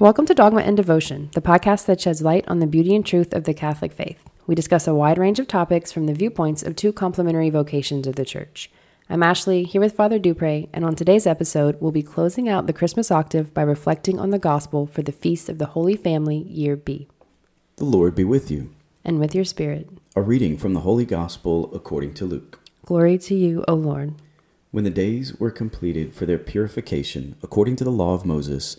Welcome to Dogma and Devotion, the podcast that sheds light on the beauty and truth of the Catholic faith. We discuss a wide range of topics from the viewpoints of two complementary vocations of the Church. I'm Ashley, here with Father Dupre, and on today's episode, we'll be closing out the Christmas octave by reflecting on the Gospel for the Feast of the Holy Family, Year B. The Lord be with you. And with your spirit. A reading from the Holy Gospel according to Luke. Glory to you, O Lord. When the days were completed for their purification, according to the law of Moses,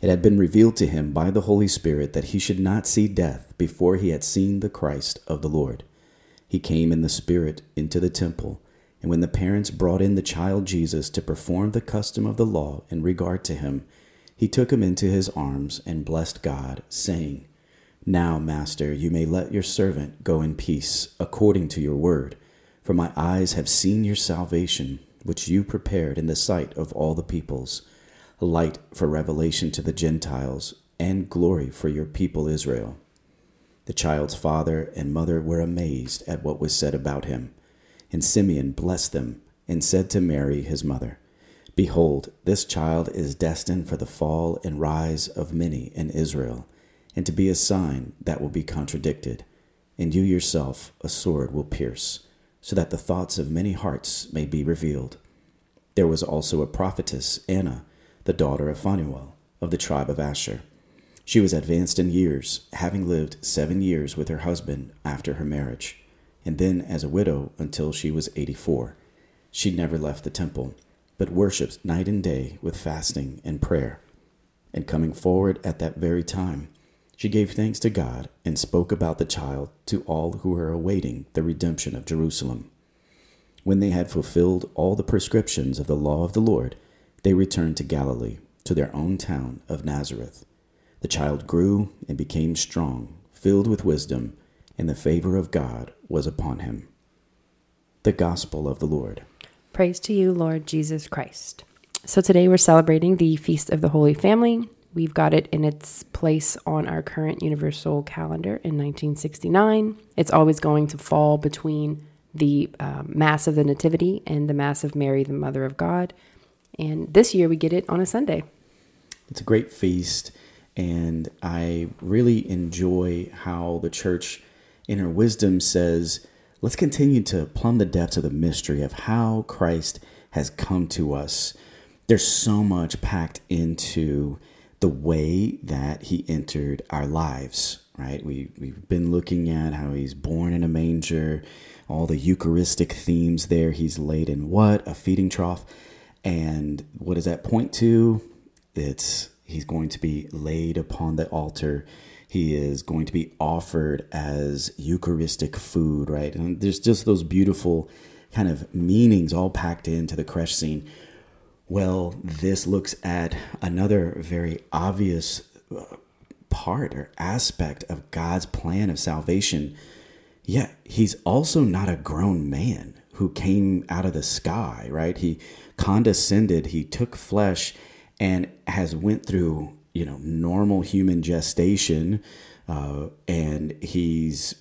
It had been revealed to him by the Holy Spirit that he should not see death before he had seen the Christ of the Lord. He came in the Spirit into the temple, and when the parents brought in the child Jesus to perform the custom of the law in regard to him, he took him into his arms and blessed God, saying, "Now, Master, you may let your servant go in peace, according to your word. For my eyes have seen your salvation, which you prepared in the sight of all the peoples, a light for revelation to the Gentiles, and glory for your people Israel." The child's father and mother were amazed at what was said about him. And Simeon blessed them, and said to Mary his mother, "Behold, this child is destined for the fall and rise of many in Israel, and to be a sign that will be contradicted. And you yourself a sword will pierce, so that the thoughts of many hearts may be revealed." There was also a prophetess, Anna, the daughter of Phanuel, of the tribe of Asher. She was advanced in years, having lived 7 years with her husband after her marriage, and then as a widow until she was 84. She never left the temple, but worshipped night and day with fasting and prayer. And coming forward at that very time, she gave thanks to God and spoke about the child to all who were awaiting the redemption of Jerusalem. When they had fulfilled all the prescriptions of the law of the Lord, they returned to Galilee, to their own town of Nazareth. The child grew and became strong, filled with wisdom, and the favor of God was upon him. The Gospel of the Lord. Praise to you, Lord Jesus Christ. So today we're celebrating the Feast of the Holy Family. We've got it in its place on our current universal calendar in 1969. It's always going to fall between the Mass of the Nativity and the Mass of Mary, the Mother of God. And this year we get it on a Sunday. It's a great feast, and I really enjoy how the Church in her wisdom says, let's continue to plumb the depths of the mystery of how Christ has come to us. There's so much packed into the way that he entered our lives, right? We've been looking at how he's born in a manger, all the Eucharistic themes there. He's laid in what? A feeding trough. And what does that point to? He's going to be laid upon the altar. He is going to be offered as Eucharistic food, right? And there's just those beautiful kind of meanings all packed into the creche scene. Well, this looks at another very obvious part or aspect of God's plan of salvation. Yet, he's also not a grown man who came out of the sky, right? He condescended, he took flesh, and has went through, normal human gestation, and he's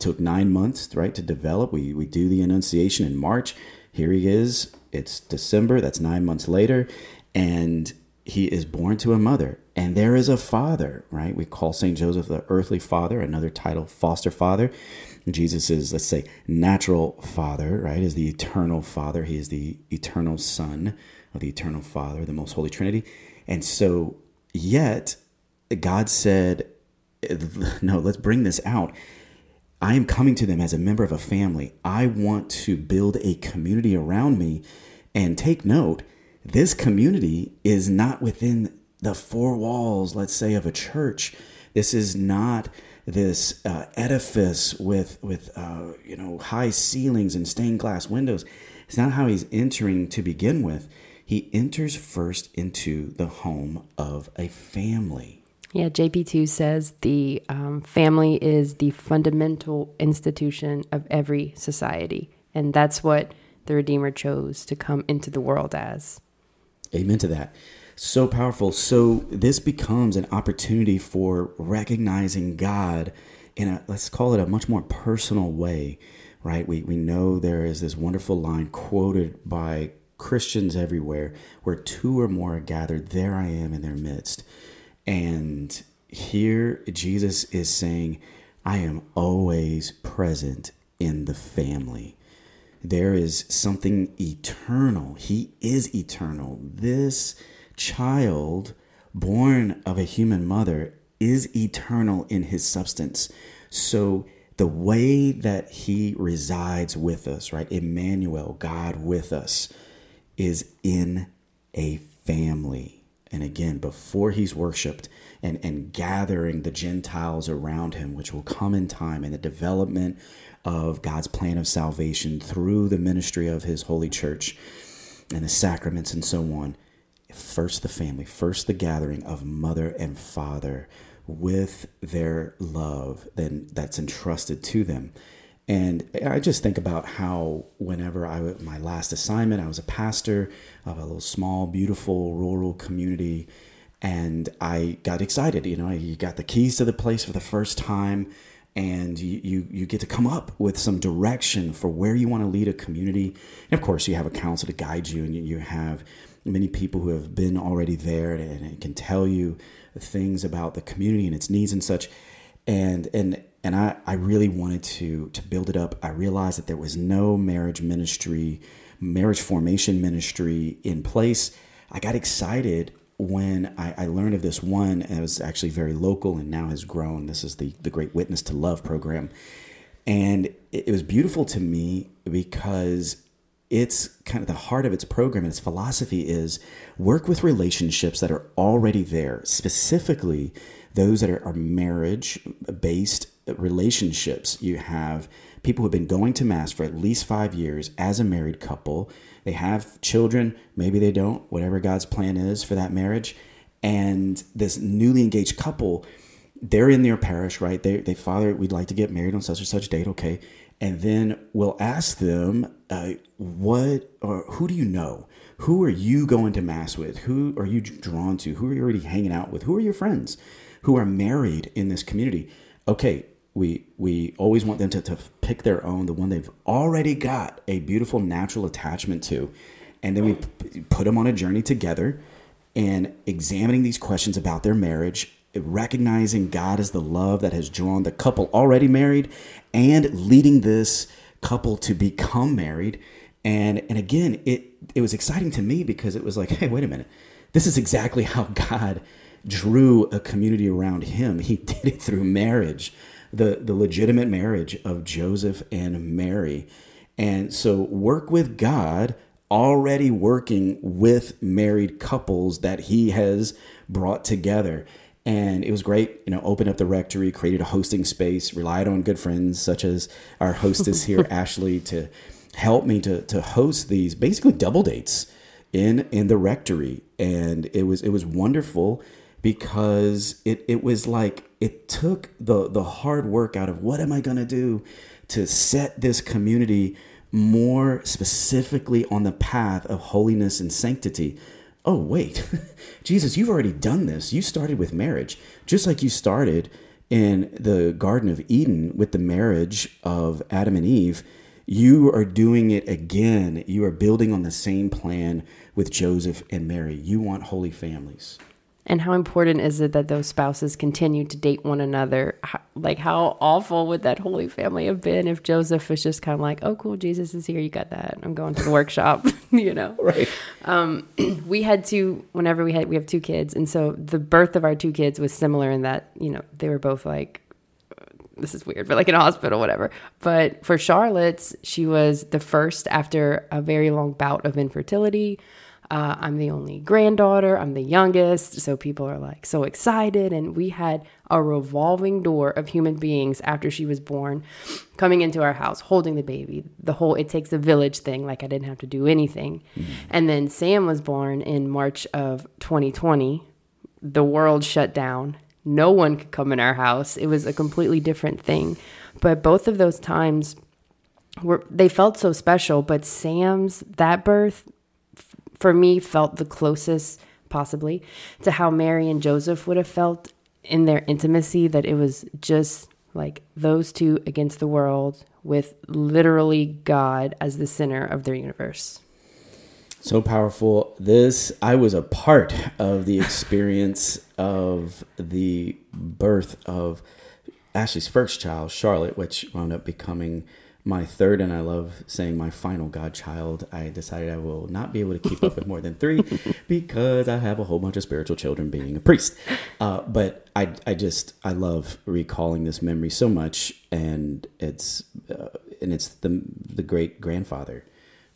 took 9 months, right, to develop. We do the Annunciation in March. Here he is. It's December. That's 9 months later, and he is born to a mother, and there is a father, right? We call St. Joseph the earthly father, another title, foster father. Jesus is, let's say, natural father, right, is the eternal father. He is the eternal son of the eternal father, the most holy Trinity. And so yet God said, no, let's bring this out. I am coming to them as a member of a family. I want to build a community around me. And take note, this community is not within the four walls, let's say, of a church. This is not this edifice with high ceilings and stained glass windows. It's not how he's entering to begin with. He enters first into the home of a family. Yeah, JP2 says the family is the fundamental institution of every society. And that's what the Redeemer chose to come into the world as. Amen to that. So powerful. So this becomes an opportunity for recognizing God in a, let's call it a much more personal way, right? We know there is this wonderful line quoted by Christians everywhere, where two or more are gathered, there I am in their midst. And here Jesus is saying, I am always present in the family. There is something eternal. He is eternal. This child born of a human mother is eternal in his substance. So the way that he resides with us, right? Emmanuel, God with us, is in a family. And again, before he's worshiped and gathering the Gentiles around him, which will come in time in the development of God's plan of salvation through the ministry of his holy church and the sacraments and so on. First the family, first the gathering of mother and father with their love then that's entrusted to them. And I just think about how whenever my last assignment, I was a pastor of a little small, beautiful rural community, and I got excited. You know, you got the keys to the place for the first time, and you get to come up with some direction for where you want to lead a community. And of course, you have a council to guide you, and you have many people who have been already there and can tell you things about the community and its needs and such. And I really wanted to build it up. I realized that there was no marriage formation ministry in place. I got excited when I learned of this one, and it was actually very local and now has grown. This is the Great Witness to Love program. And it was beautiful to me because it's kind of the heart of its program and its philosophy is work with relationships that are already there, specifically those that are marriage-based relationships. You have people who have been going to Mass for at least 5 years as a married couple. They have children, maybe they don't, whatever God's plan is for that marriage. And this newly engaged couple, they're in their parish, right? They Father, we'd like to get married on such and such date, okay? And then we'll ask them, what or who do you know? Who are you going to Mass with? Who are you drawn to? Who are you already hanging out with? Who are your friends who are married in this community? Okay, we always want them to pick their own, the one they've already got a beautiful natural attachment to. And then we put them on a journey together and examining these questions about their marriage, recognizing God as the love that has drawn the couple already married and leading this couple to become married. And again, it was exciting to me because it was like, hey, wait a minute. This is exactly how God drew a community around him. He did it through marriage, the legitimate marriage of Joseph and Mary. And so work with God, already working with married couples that he has brought together. And it was great, you know, opened up the rectory, created a hosting space, relied on good friends such as our hostess here, Ashley, to help me to host these basically double dates in the rectory. And it was wonderful because it was like it took the hard work out of what am I going to do to set this community more specifically on the path of holiness and sanctity. Oh, wait, Jesus, you've already done this. You started with marriage, just like you started in the Garden of Eden with the marriage of Adam and Eve. You are doing it again. You are building on the same plan with Joseph and Mary. You want holy families. And how important is it that those spouses continue to date one another? How awful would that holy family have been if Joseph was just kind of like, oh, cool, Jesus is here. You got that. I'm going to the workshop, you know? Right. We have two kids. And so the birth of our two kids was similar in that, you know, they were both like, this is weird, but like in a hospital, whatever. But for Charlotte's, she was the first after a very long bout of infertility. I'm the only granddaughter. I'm the youngest. So people are like so excited. And we had a revolving door of human beings after she was born coming into our house, holding the baby, the whole it takes a village thing. Like I didn't have to do anything. Mm-hmm. And then Sam was born in March of 2020. The world shut down. No one could come in our house. It was a completely different thing. But both of those times, they felt so special. But Sam's, that birth, for me, felt the closest possibly to how Mary and Joseph would have felt in their intimacy, that it was just like those two against the world with literally God as the center of their universe. So powerful. I was a part of the experience of the birth of Ashley's first child, Charlotte, which wound up becoming my third, and I love saying my final godchild. I decided I will not be able to keep up with more than three because I have a whole bunch of spiritual children being a priest. But I love recalling this memory so much, and it's the great grandfather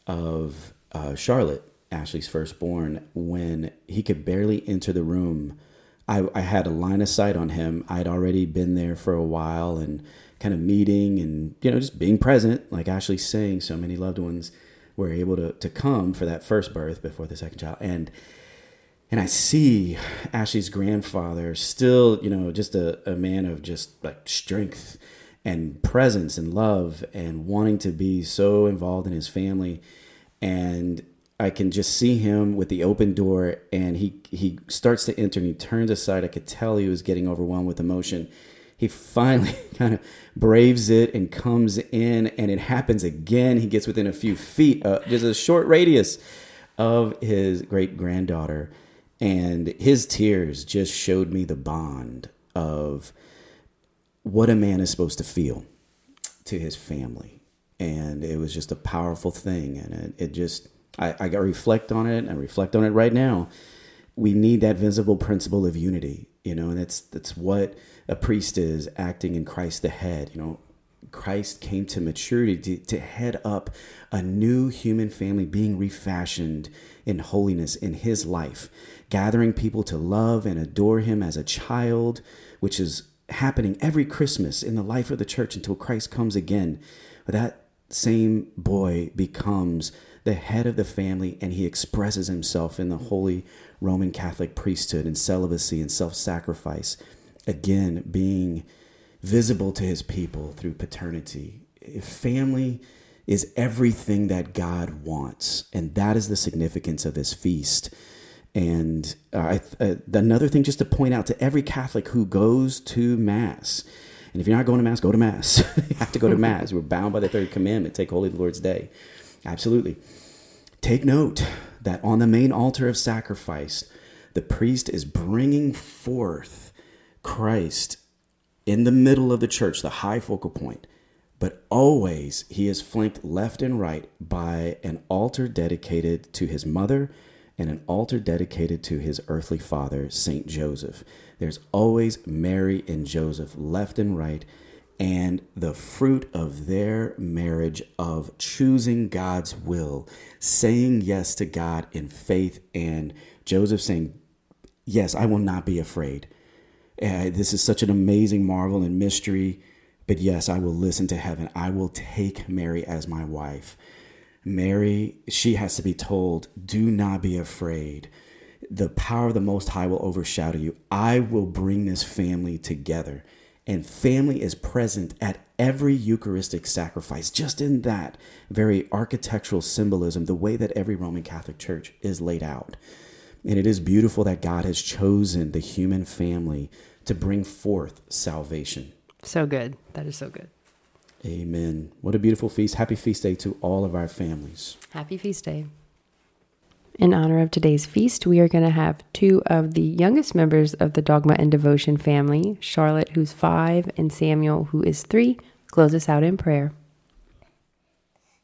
of Charlotte, Ashley's firstborn. When he could barely enter the room, I had a line of sight on him. I'd already been there for a while and kind of meeting and, you know, just being present, like Ashley's saying. So many loved ones were able to come for that first birth before the second child. And I see Ashley's grandfather still, you know, just a man of just like strength and presence and love and wanting to be so involved in his family. And I can just see him with the open door, and he starts to enter and he turns aside. I could tell he was getting overwhelmed with emotion. He finally kind of braves it and comes in, and it happens again. He gets within a few feet, just a short radius of his great granddaughter. And his tears just showed me the bond of what a man is supposed to feel to his family. And it was just a powerful thing. And I reflect on it, and I reflect on it right now. We need that visible principle of unity, you know, and that's what a priest is, acting in Christ the head. You know, Christ came to maturity to head up a new human family being refashioned in holiness in his life, gathering people to love and adore him as a child, which is happening every Christmas in the life of the church until Christ comes again. That same boy becomes the head of the family, and he expresses himself in the Holy Roman Catholic priesthood and celibacy and self-sacrifice, again being visible to his people through paternity. Family is everything that God wants, and that is the significance of this feast. And another thing just to point out to every Catholic who goes to Mass. And if you're not going to Mass, go to Mass. You have to go to Mass. We're bound by the third commandment. Take holy the Lord's day. Absolutely. Take note that on the main altar of sacrifice, the priest is bringing forth Christ in the middle of the church, the high focal point. But always he is flanked left and right by an altar dedicated to his mother and an altar dedicated to his earthly father, Saint Joseph. There's always Mary and Joseph left and right, and the fruit of their marriage of choosing God's will, saying yes to God in faith, and Joseph saying, yes, I will not be afraid. This is such an amazing marvel and mystery, but yes, I will listen to heaven. I will take Mary as my wife. Mary, she has to be told, do not be afraid. The power of the Most High will overshadow you. I will bring this family together. And family is present at every Eucharistic sacrifice, just in that very architectural symbolism, the way that every Roman Catholic church is laid out. And it is beautiful that God has chosen the human family to bring forth salvation. So good. That is so good. Amen. What a beautiful feast. Happy feast day to all of our families. Happy feast day. In honor of today's feast, we are going to have two of the youngest members of the Dogma and Devotion family, Charlotte, who's 5, and Samuel, who is 3, close us out in prayer.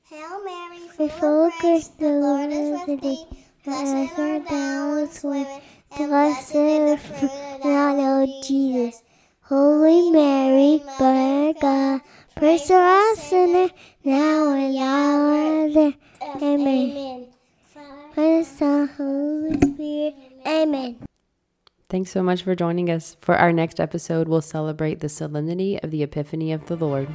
Hail Mary, full of grace, the Lord is with thee. Blessed art thou amongst women, and blessed is the fruit of thy womb, Jesus. Holy Mary, Mother of God, pray for us sinners, now and at the hour of our death. Amen. Father, Son, Holy Spirit. Amen. Thanks so much for joining us. For our next episode, we'll celebrate the solemnity of the Epiphany of the Lord.